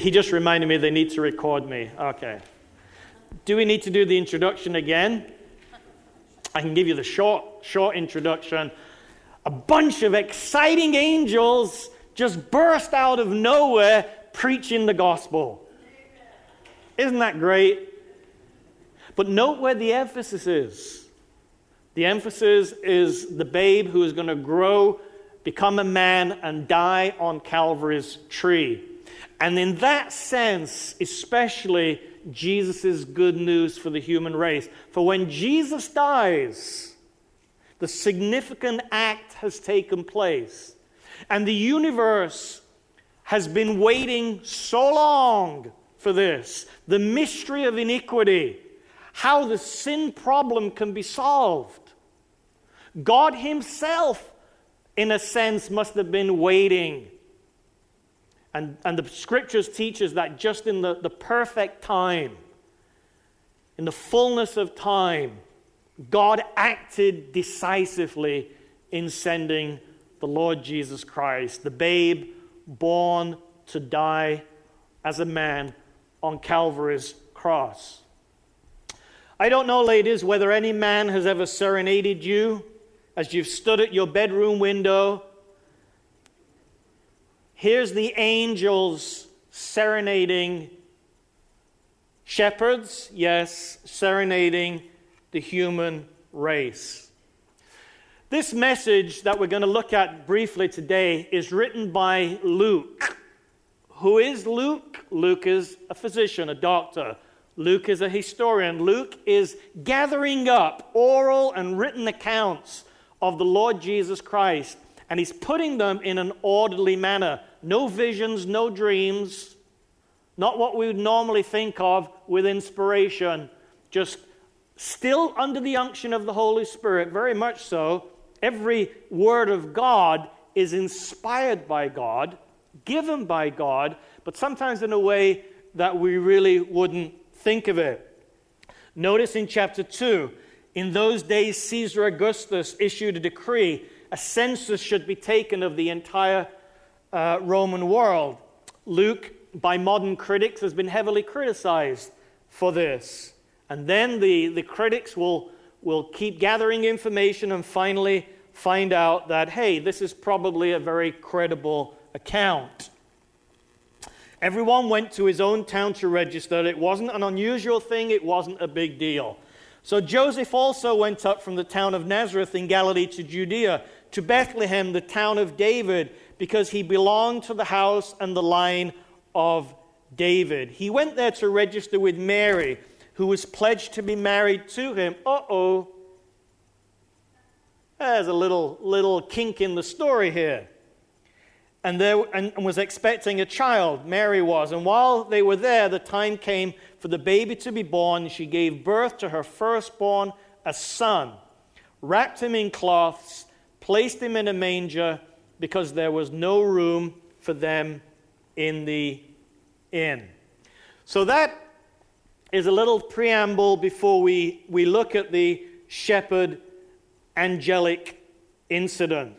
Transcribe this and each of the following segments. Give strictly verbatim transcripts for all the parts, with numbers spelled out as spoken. He just reminded me they need to record me. Okay. Do we need to do the introduction again? I can give you the short, short introduction. A bunch of exciting angels just burst out of nowhere preaching the gospel. Isn't that great? But note where the emphasis is. The emphasis is the babe who is going to grow, become a man, and die on Calvary's tree. And in that sense, especially Jesus' good news for the human race. For when Jesus dies, the significant act has taken place. And the universe has been waiting so long for this. The mystery of iniquity, how the sin problem can be solved. God himself, in a sense, must have been waiting. And, and the scriptures teach us that just in the, the perfect time, in the fullness of time, God acted decisively in sending the Lord Jesus Christ, the babe born to die as a man on Calvary's cross. I don't know, ladies, whether any man has ever serenaded you as you've stood at your bedroom window. Here's the angels serenading shepherds, yes, serenading the human race. This message that we're going to look at briefly today is written by Luke. Who is Luke? Luke is a physician, a doctor. Luke is a historian. Luke is gathering up oral and written accounts of the Lord Jesus Christ, and he's putting them in an orderly manner. No visions, no dreams, not what we would normally think of with inspiration. Just still under the unction of the Holy Spirit, very much so. Every word of God is inspired by God, given by God, but sometimes in a way that we really wouldn't think of it. Notice in chapter two, in those days Caesar Augustus issued a decree. A census should be taken of the entire uh, Roman world. Luke, by modern critics, has been heavily criticized for this. And then the, the critics will, will keep gathering information and finally find out that, hey, this is probably a very credible account. Everyone went to his own town to register. It wasn't an unusual thing. It wasn't a big deal. So Joseph also went up from the town of Nazareth in Galilee to Judea, to Bethlehem, the town of David, because he belonged to the house and the line of David. He went there to register with Mary, who was pledged to be married to him. Uh-oh. There's a little, little kink in the story here. And, there, and was expecting a child, Mary was. And while they were there, the time came for the baby to be born. She gave birth to her firstborn, a son, wrapped him in cloths, placed him in a manger, because there was no room for them in the inn. So that is a little preamble before we, we look at the shepherd angelic incident.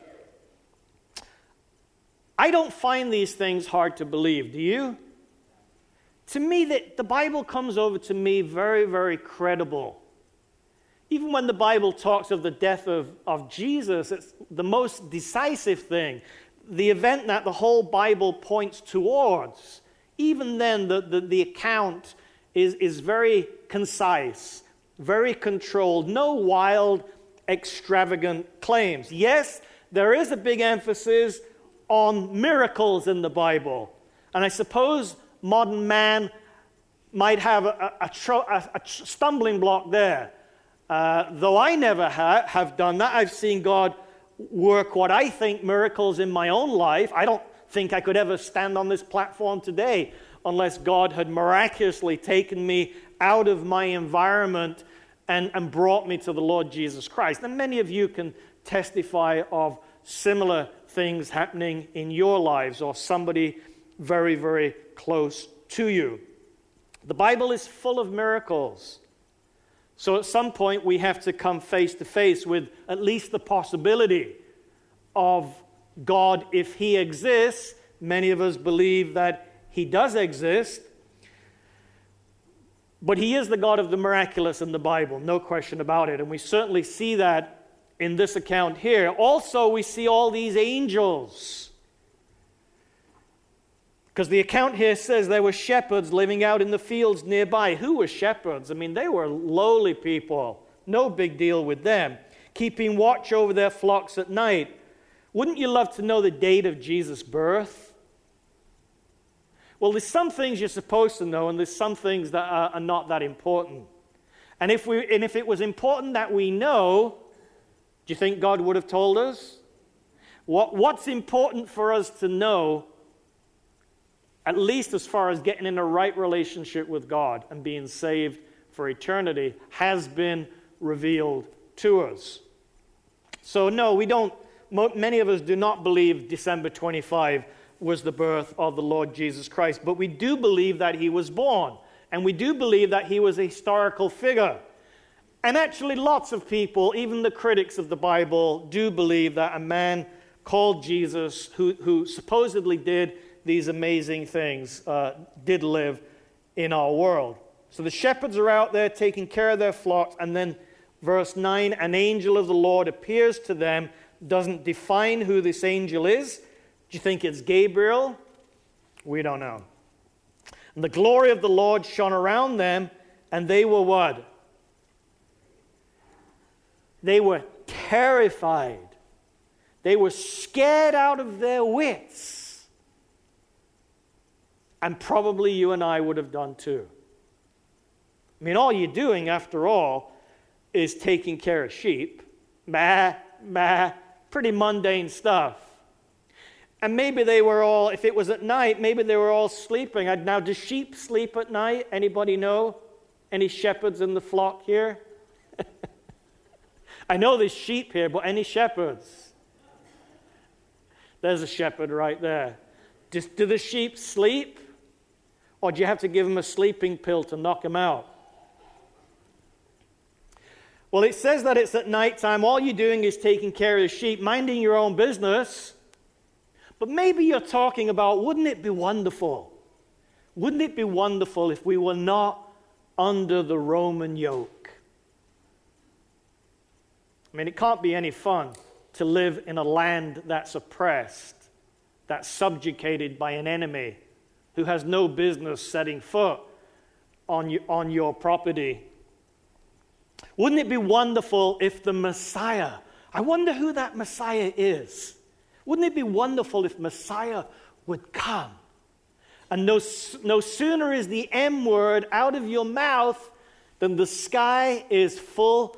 I don't find these things hard to believe, do you? To me, the, the Bible comes over to me very, very credible. Even when the Bible talks of the death of, of Jesus, it's the most decisive thing, the event that the whole Bible points towards. Even then, the, the, the account is, is very concise, very controlled, no wild, extravagant claims. Yes, there is a big emphasis on miracles in the Bible. And I suppose modern man might have a, a, tro- a, a stumbling block there. Uh, though I never ha- have done that. I've seen God work what I think miracles in my own life. I don't think I could ever stand on this platform today unless God had miraculously taken me out of my environment and, and brought me to the Lord Jesus Christ. And many of you can testify of similar things happening in your lives or somebody very, very close to you. The Bible is full of miracles. So at some point we have to come face to face with at least the possibility of God if he exists. Many of us believe that He does exist, but he is the God of the miraculous in the Bible, no question about it. And we certainly see that in this account here. Also, we see all these angels, because the account here says there were shepherds living out in the fields nearby. Who were shepherds? I mean, they were lowly people. No big deal with them. Keeping watch over their flocks at night. Wouldn't you love to know the date of Jesus' birth? Well, there's some things you're supposed to know, and there's some things that are, are not that important. And if we, and if it was important that we know, do you think God would have told us? What, what's important for us to know, at least as far as getting in a right relationship with God and being saved for eternity, has been revealed to us. So no, we don't, many of us do not believe December twenty-fifth was the birth of the Lord Jesus Christ, but we do believe that he was born, and we do believe that he was a historical figure. And actually lots of people, even the critics of the Bible, do believe that a man called Jesus, who, who supposedly did these amazing things, uh, did live in our world. So the shepherds are out there taking care of their flocks, and then verse nine, an angel of the Lord appears to them. Doesn't define who this angel is. Do you think it's Gabriel? We don't know. And the glory of the Lord shone around them, and they were what? They were terrified. They were scared out of their wits. And probably you and I would have done too. I mean, all you're doing, after all, is taking care of sheep. Bah, bah, pretty mundane stuff. And maybe they were all, if it was at night, maybe they were all sleeping. Now, do sheep sleep at night? Anybody know? Any shepherds in the flock here? I know there's sheep here, but any shepherds? There's a shepherd right there. Just, do the sheep sleep? Or do you have to give them a sleeping pill to knock them out? Well, it says that it's at nighttime. All you're doing is taking care of the sheep, minding your own business. But maybe you're talking about, wouldn't it be wonderful? Wouldn't it be wonderful if we were not under the Roman yoke? I mean, it can't be any fun to live in a land that's oppressed, that's subjugated by an enemy who has no business setting foot on you, on your property. Wouldn't it be wonderful if the Messiah, I wonder who that Messiah is. Wouldn't it be wonderful if Messiah would come? And no, no sooner is the M word out of your mouth than the sky is full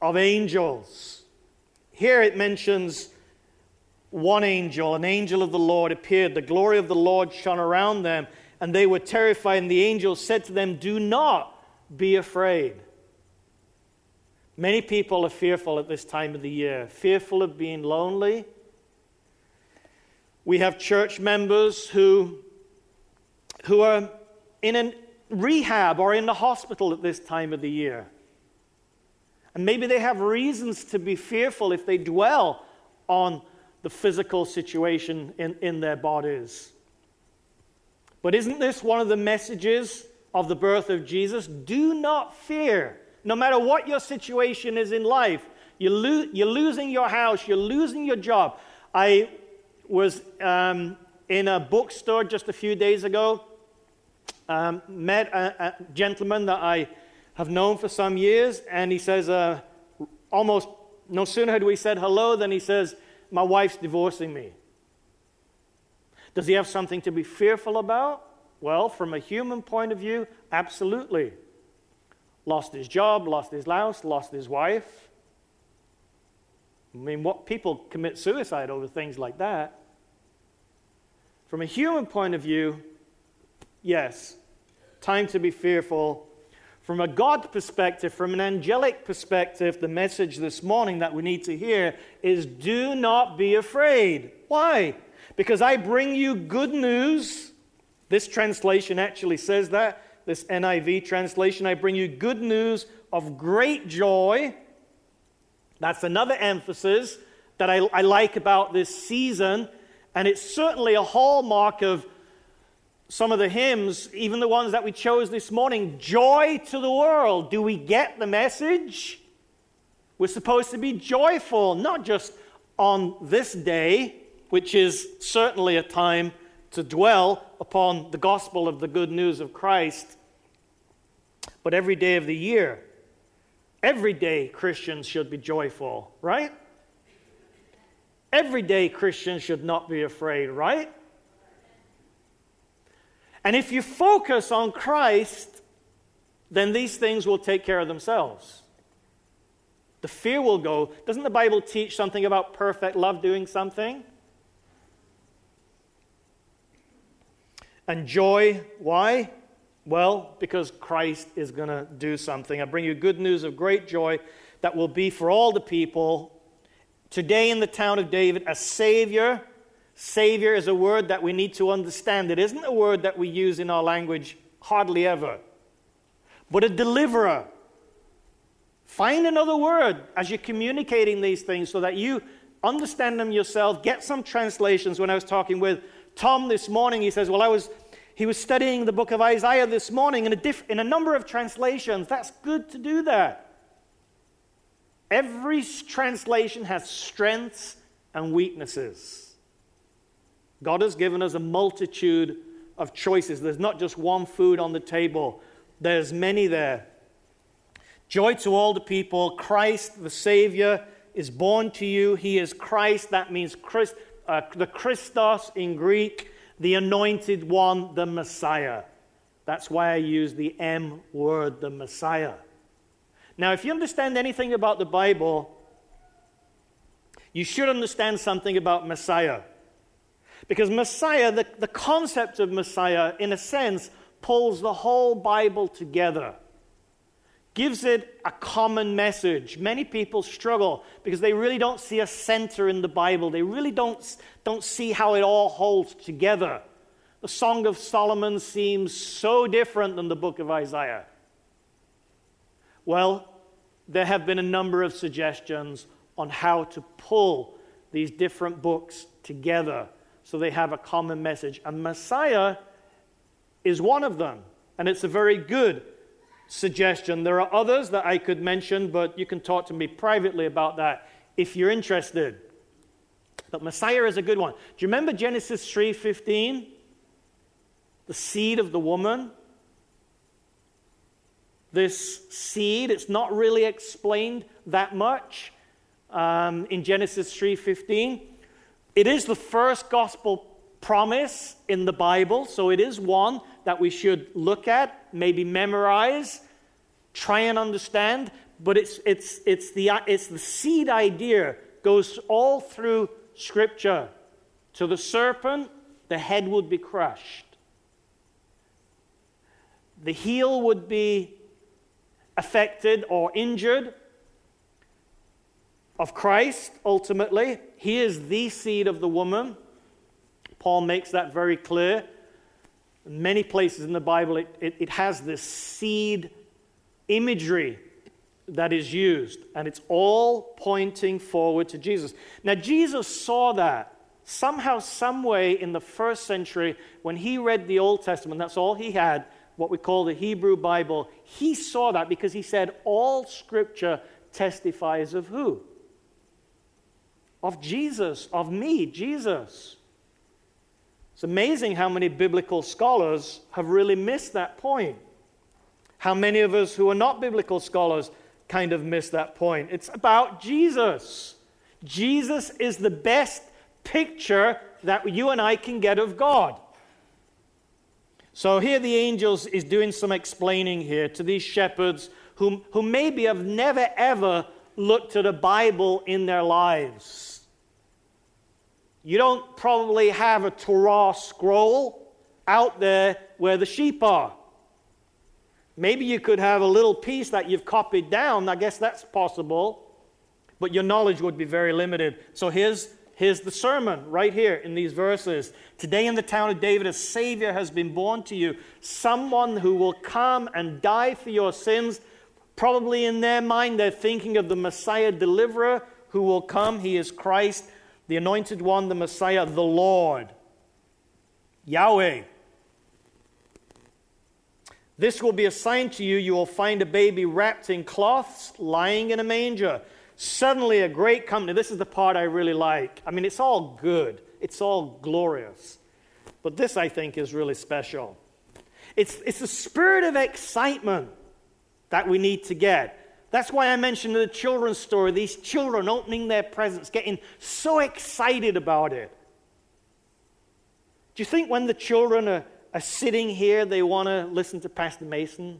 of angels. Here it mentions one angel, an angel of the Lord appeared. The glory of the Lord shone around them, and they were terrified. And the angel said to them, do not be afraid. Many people are fearful at this time of the year, fearful of being lonely. We have church members who, who are in a rehab or in the hospital at this time of the year. And maybe they have reasons to be fearful if they dwell on the physical situation in, in their bodies. But isn't this one of the messages of the birth of Jesus? Do not fear. No matter what your situation is in life, you're, lo- you're losing your house, you're losing your job. I was um, in a bookstore just a few days ago, um, met a, a gentleman that I have known for some years, and he says, uh, almost no sooner had we said hello than he says, my wife's divorcing me. Does he have something to be fearful about? Well, from a human point of view, absolutely. Lost his job, lost his house, lost his wife. I mean, what people commit suicide over things like that. From a human point of view, yes, time to be fearful. From a God perspective, from an angelic perspective, the message this morning that we need to hear is do not be afraid. Why? Because I bring you good news. This translation actually says that. This N I V translation, I bring you good news of great joy. That's another emphasis that I, I like about this season. And it's certainly a hallmark of some of the hymns, even the ones that we chose this morning, Joy to the World. Do we get the message? We're supposed to be joyful, not just on this day, which is certainly a time to dwell upon the gospel of the good news of Christ, but every day of the year. Every day Christians should be joyful, right? Every day Christians should not be afraid, right? And if you focus on Christ, then these things will take care of themselves. The fear will go. Doesn't the Bible teach something about perfect love doing something? And joy, why? Well, because Christ is going to do something. I bring you good news of great joy that will be for all the people. Today in the town of David, a Savior. Savior is a word that we need to understand. It isn't a word that we use in our language hardly ever. But a deliverer. Find another word as you're communicating these things so that you understand them yourself. Get some translations. When I was talking with Tom this morning, he says, well, I was... He was studying the book of Isaiah this morning in a, diff- in a number of translations. That's good to do that. Every translation has strengths and weaknesses. God has given us a multitude of choices. There's not just one food on the table. There's many there. Joy to all the people. Christ the Savior is born to you. He is Christ. That means Christ, uh, the Christos in Greek. The Anointed One, the Messiah. That's why I use the M word, the Messiah. Now, if you understand anything about the Bible, you should understand something about Messiah. Because Messiah, the, the concept of Messiah, in a sense, pulls the whole Bible together. Gives it a common message. Many people struggle because they really don't see a center in the Bible. They really don't, don't see how it all holds together. The Song of Solomon seems so different than the book of Isaiah. Well, there have been a number of suggestions on how to pull these different books together so they have a common message. And Messiah is one of them. And it's a very good suggestion. There are others that I could mention, but you can talk to me privately about that if you're interested. But Messiah is a good one. Do you remember Genesis three fifteen? The seed of the woman. This seed, it's not really explained that much um, in Genesis three fifteen. It is the first gospel promise in the Bible, so it is one that we should look at, maybe memorize, try and understand, but it's it's it's the it's the seed idea goes all through Scripture. To the serpent, the head would be crushed. The heel would be affected or injured of Christ, ultimately. He is the seed of the woman. Paul makes that very clear. In many places in the Bible, it, it, it has this seed imagery that is used. And it's all pointing forward to Jesus. Now, Jesus saw that somehow, some way in the first century when he read the Old Testament. That's all he had, what we call the Hebrew Bible. He saw that because he said, all Scripture testifies of who? Of Jesus, of me, Jesus. It's amazing how many biblical scholars have really missed that point. How many of us who are not biblical scholars kind of miss that point. It's about Jesus. Jesus is the best picture that you and I can get of God. So here the angels is doing some explaining here to these shepherds whom, who maybe have never ever looked to the Bible in their lives. You don't probably have a Torah scroll out there where the sheep are. Maybe you could have a little piece that you've copied down. I guess that's possible. But your knowledge would be very limited. So here's, here's the sermon right here in these verses. Today in the town of David, a Savior has been born to you. Someone who will come and die for your sins. Probably in their mind, they're thinking of the Messiah deliverer who will come. He is Christ. The Anointed One, the Messiah, the Lord. Yahweh, This will be a sign to you. You will find a baby wrapped in cloths, lying in a manger. Suddenly a great company. This is the part I really like. I mean, it's all good. It's all glorious. But this, I think, is really special. It's, it's the spirit of excitement that we need to get. That's why I mentioned the children's story. These children opening their presents, getting so excited about it. Do you think when the children are are sitting here, they want to listen to Pastor Mason?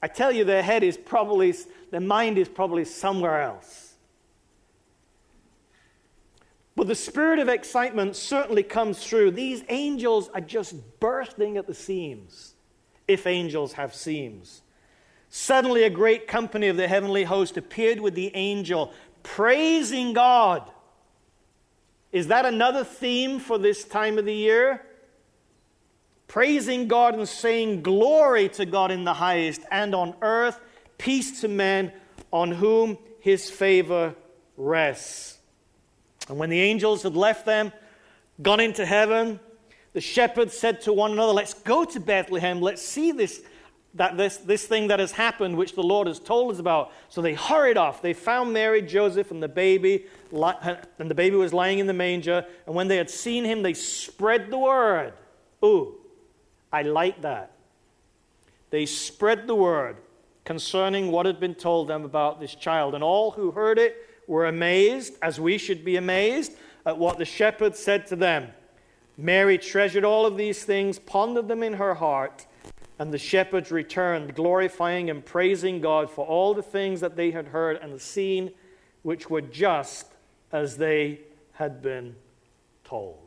I tell you, their head is probably, their mind is probably somewhere else. But the spirit of excitement certainly comes through. These angels are just bursting at the seams, if angels have seams. Suddenly a great company of the heavenly host appeared with the angel, praising God. Is that another theme for this time of the year? Praising God and saying, glory to God in the highest, and on earth, peace to men on whom his favor rests. And when the angels had left them, gone into heaven, the shepherds said to one another, let's go to Bethlehem, let's see this, that this, this thing that has happened, which the Lord has told us about. So they hurried off. They found Mary, Joseph, and the baby, and the baby was lying in the manger. And when they had seen him, they spread the word. Ooh, I like that. They spread the word concerning what had been told them about this child. And all who heard it were amazed, as we should be amazed, at what the shepherds said to them. Mary treasured all of these things, pondered them in her heart. And the shepherds returned, glorifying and praising God for all the things that they had heard and seen, which were just as they had been told.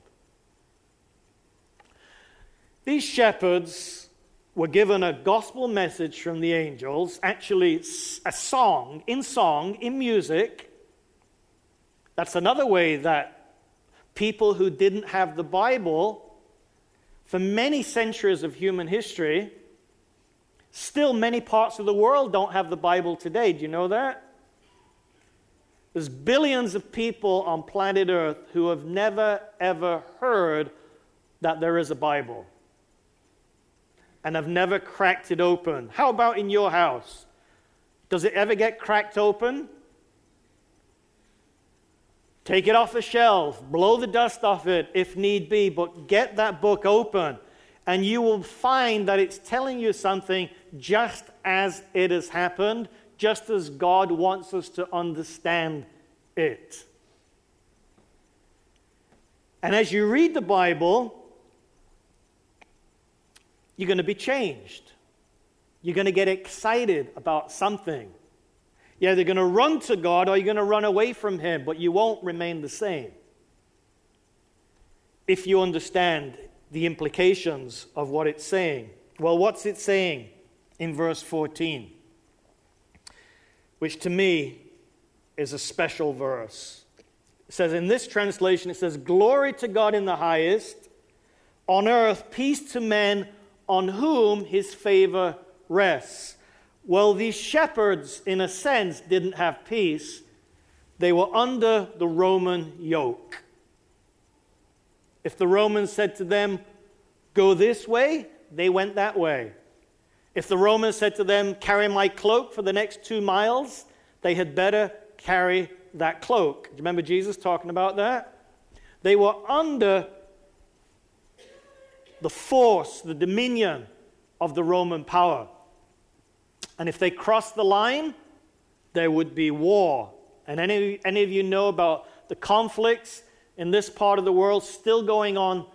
These shepherds were given a gospel message from the angels, actually a song, in song, in music. That's another way that people who didn't have the Bible, for many centuries of human history, still many parts of the world don't have the Bible today. Do you know that? There's billions of people on planet Earth who have never, ever heard that there is a Bible and have never cracked it open. How about in your house? Does it ever get cracked open? Take it off the shelf, blow the dust off it if need be, but get that book open and you will find that it's telling you something just as it has happened, just as God wants us to understand it. And as you read the Bible, you're going to be changed. You're going to get excited about something. Yeah, they're going to run to God or you're going to run away from him, but you won't remain the same if you understand the implications of what it's saying. Well, what's it saying in verse fourteen? Which to me is a special verse. It says in this translation, it says, glory to God in the highest, on earth peace to men on whom his favor rests. Well, these shepherds, in a sense, didn't have peace. They were under the Roman yoke. If the Romans said to them, go this way, they went that way. If the Romans said to them, carry my cloak for the next two miles, they had better carry that cloak. Do you remember Jesus talking about that? They were under the force, the dominion of the Roman power. And if they crossed the line, there would be war. And any, any of you know about the conflicts in this part of the world still going on,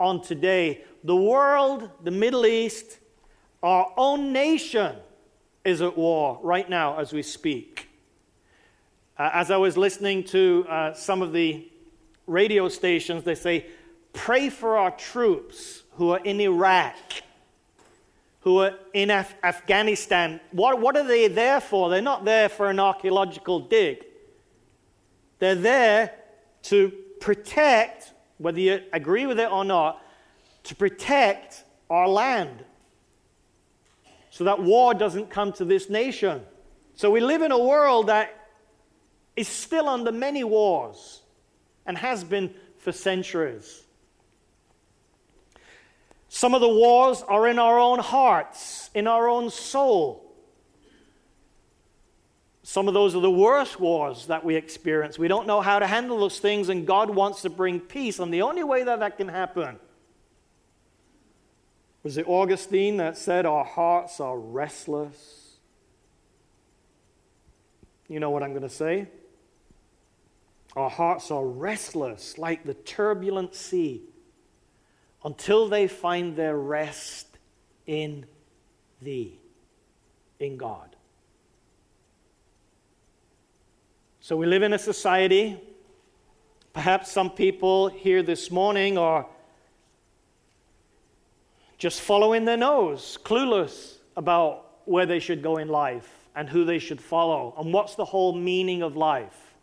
on today. The world, the Middle East, our own nation is at war right now as we speak. Uh, as I was listening to uh, some of the radio stations, they say, pray for our troops who are in Iraq, who are in Af- Afghanistan. What, what are they there for? They're not there for an archaeological dig. They're there to protect, whether you agree with it or not, to protect our land so that war doesn't come to this nation. So we live in a world that is still under many wars and has been for centuries. Some of the wars are in our own hearts, in our own soul. Some of those are the worst wars that we experience. We don't know how to handle those things, and God wants to bring peace. And the only way that that can happen was it Augustine that said, our hearts are restless. You know what I'm going to say? Our hearts are restless like the turbulent sea until they find their rest in Thee, in God. So we live in a society, perhaps some people here this morning are just following their nose, clueless about where they should go in life and who they should follow and what's the whole meaning of life.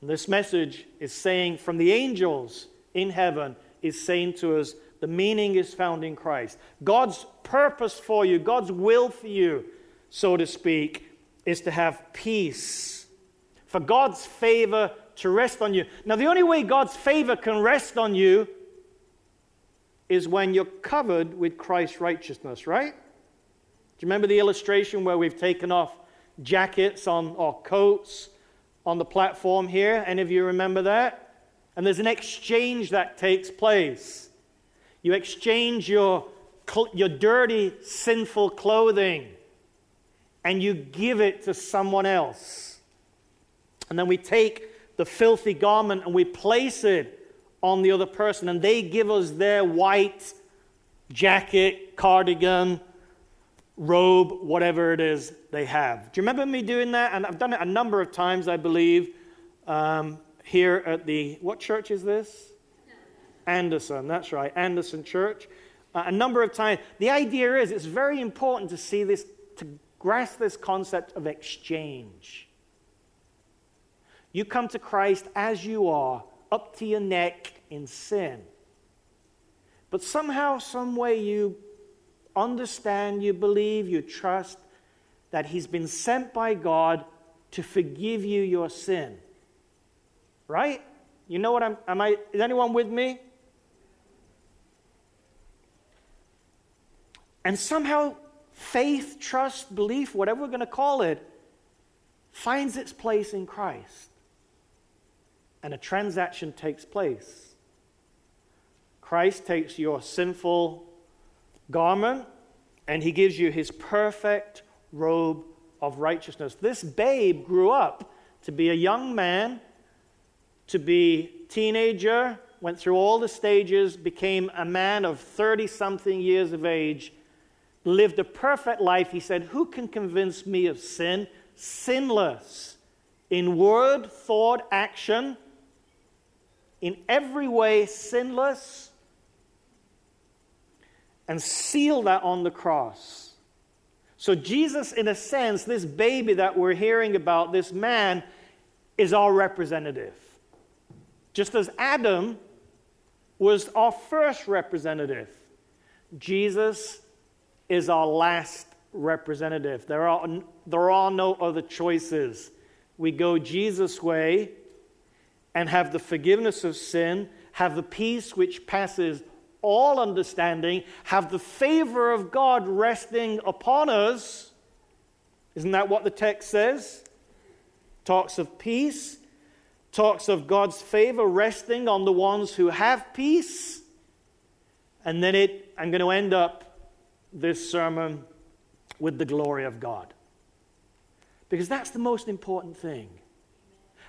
And this message is saying from the angels in heaven is saying to us, the meaning is found in Christ. God's purpose for you, God's will for you, so to speak, is to have peace. For God's favor to rest on you. Now, the only way God's favor can rest on you is when you're covered with Christ's righteousness, right? Do you remember the illustration where we've taken off jackets on or coats on the platform here? Any of you remember that? And there's an exchange that takes place. You exchange your, your dirty, sinful clothing and you give it to someone else. And then we take the filthy garment and we place it on the other person. And they give us their white jacket, cardigan, robe, whatever it is they have. Do you remember me doing that? And I've done it a number of times, I believe, um, here at the, what church is this? Anderson, that's right, Anderson Church. Uh, a number of times. The idea is it's very important to see this, to grasp this concept of exchange. You come to Christ as you are, up to your neck in sin. But somehow, some way you understand, you believe, you trust that He's been sent by God to forgive you your sin. Right? You know what I'm, am I, is anyone with me? And somehow, faith, trust, belief, whatever we're going to call it, finds its place in Christ. And a transaction takes place. Christ takes your sinful garment and He gives you His perfect robe of righteousness. This babe grew up to be a young man, to be a teenager, went through all the stages, became a man of thirty-something years of age, lived a perfect life. He said, who can convince me of sin? Sinless in word, thought, action, in every way sinless, and seal that on the cross. So Jesus, in a sense, this baby that we're hearing about, this man, is our representative. Just as Adam was our first representative, Jesus is our last representative. There are, there are no other choices. We go Jesus' way and have the forgiveness of sin, have the peace which passes all understanding, have the favor of God resting upon us. Isn't that what the text says? Talks of peace, talks of God's favor resting on the ones who have peace. And then it, I'm going to end up this sermon with the glory of God. Because that's the most important thing.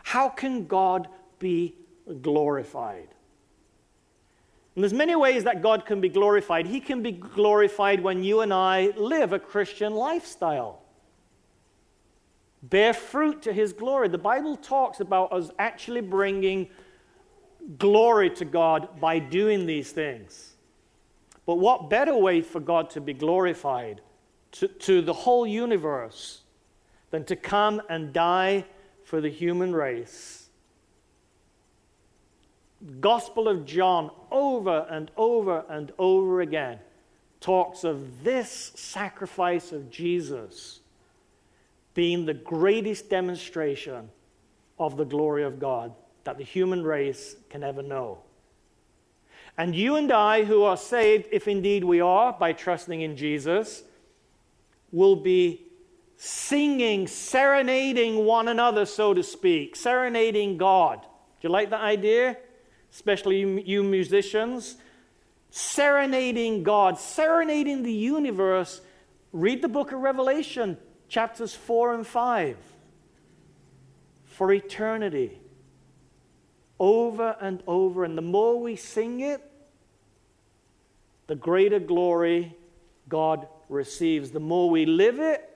How can God be glorified? And there's many ways that God can be glorified. He can be glorified when you and I live a Christian lifestyle. Bear fruit to His glory. The Bible talks about us actually bringing glory to God by doing these things. But what better way for God to be glorified To, to the whole universe than to come and die for the human race? Gospel of John over and over and over again talks of this sacrifice of Jesus being the greatest demonstration of the glory of God that the human race can ever know. And you and I who are saved, if indeed we are, by trusting in Jesus, will be singing, serenading one another, so to speak, serenading God. Do you like that idea? Especially you, you musicians. Serenading God, serenading the universe. Read the book of Revelation, chapters four and five. For eternity. Over and over. And the more we sing it, the greater glory God receives. The more we live it,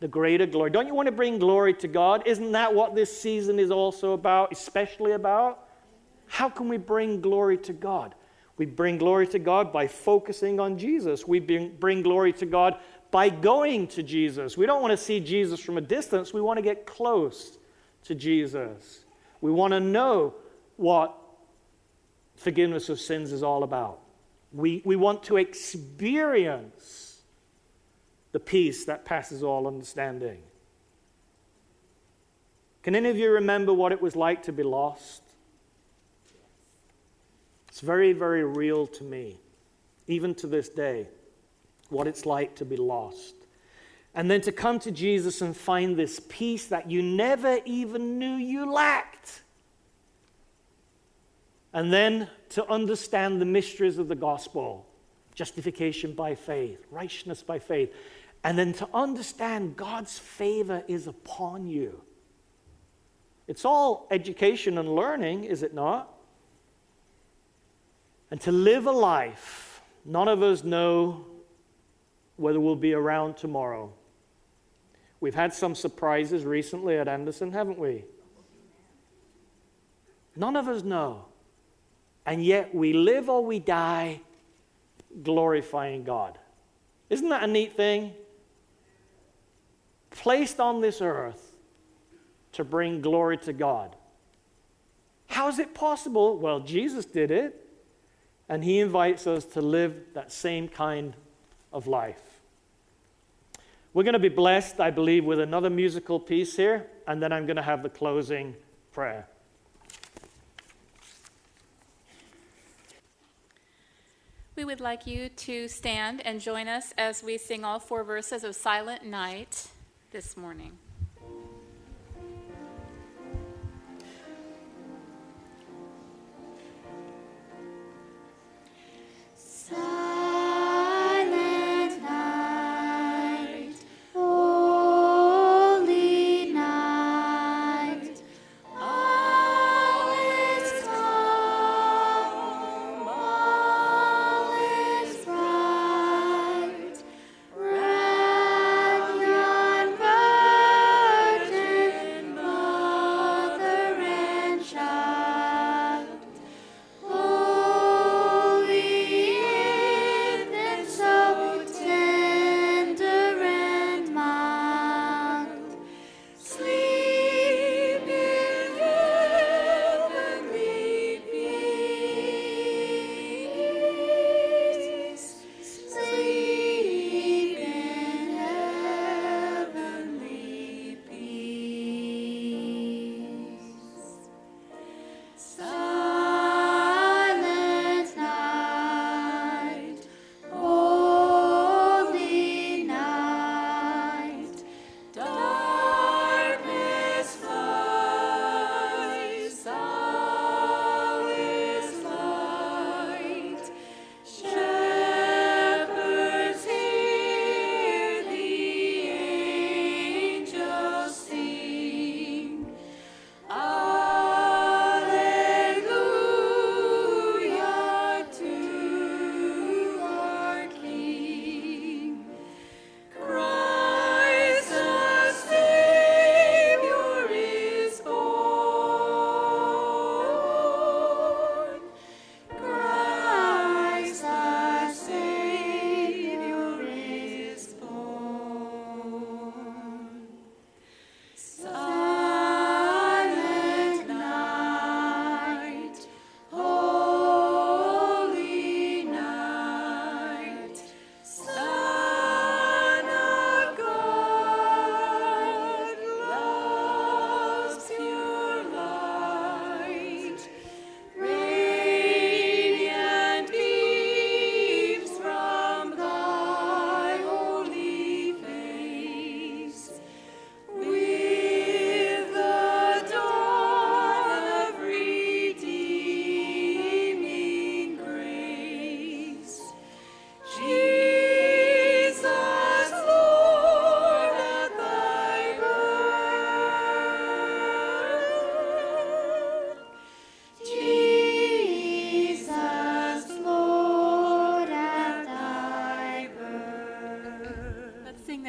the greater glory. Don't you want to bring glory to God? Isn't that what this season is also about, especially about? How can we bring glory to God? We bring glory to God by focusing on Jesus. We bring, bring glory to God by going to Jesus. We don't want to see Jesus from a distance. We want to get close to Jesus. We want to know what forgiveness of sins is all about. We, we want to experience the peace that passes all understanding. Can any of you remember what it was like to be lost? It's very, very real to me, even to this day, what it's like to be lost. And then to come to Jesus and find this peace that you never even knew you lacked. And then to understand the mysteries of the gospel. Justification by faith. Righteousness by faith. And then to understand God's favor is upon you. It's all education and learning, is it not? And to live a life, none of us know whether we'll be around tomorrow. We've had some surprises recently at Anderson, haven't we? None of us know. And yet we live or we die glorifying God. Isn't that a neat thing? Placed on this earth to bring glory to God. How is it possible? Well, Jesus did it. And he invites us to live that same kind of life. We're going to be blessed, I believe, with another musical piece here. And then I'm going to have the closing prayer. We would like you to stand and join us as we sing all four verses of Silent Night this morning.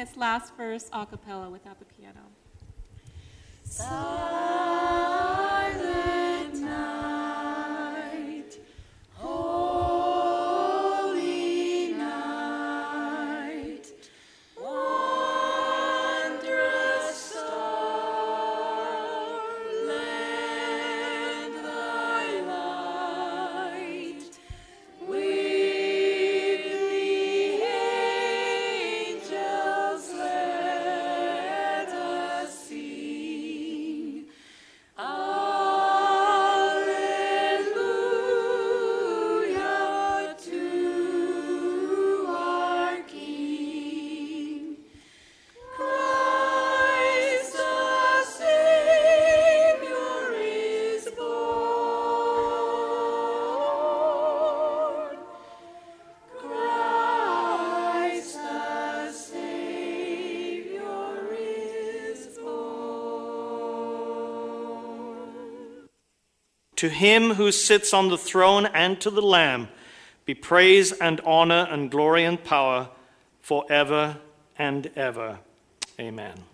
this last verse a cappella without the piano. Silent night, holy night, wondrous star, lend thy light with the angels, let us sing. Alleluia to our King. Christ the Savior is born. Christ the Savior is born. To him who sits on the throne and to the Lamb be praise and honor and glory and power forever and ever. Amen.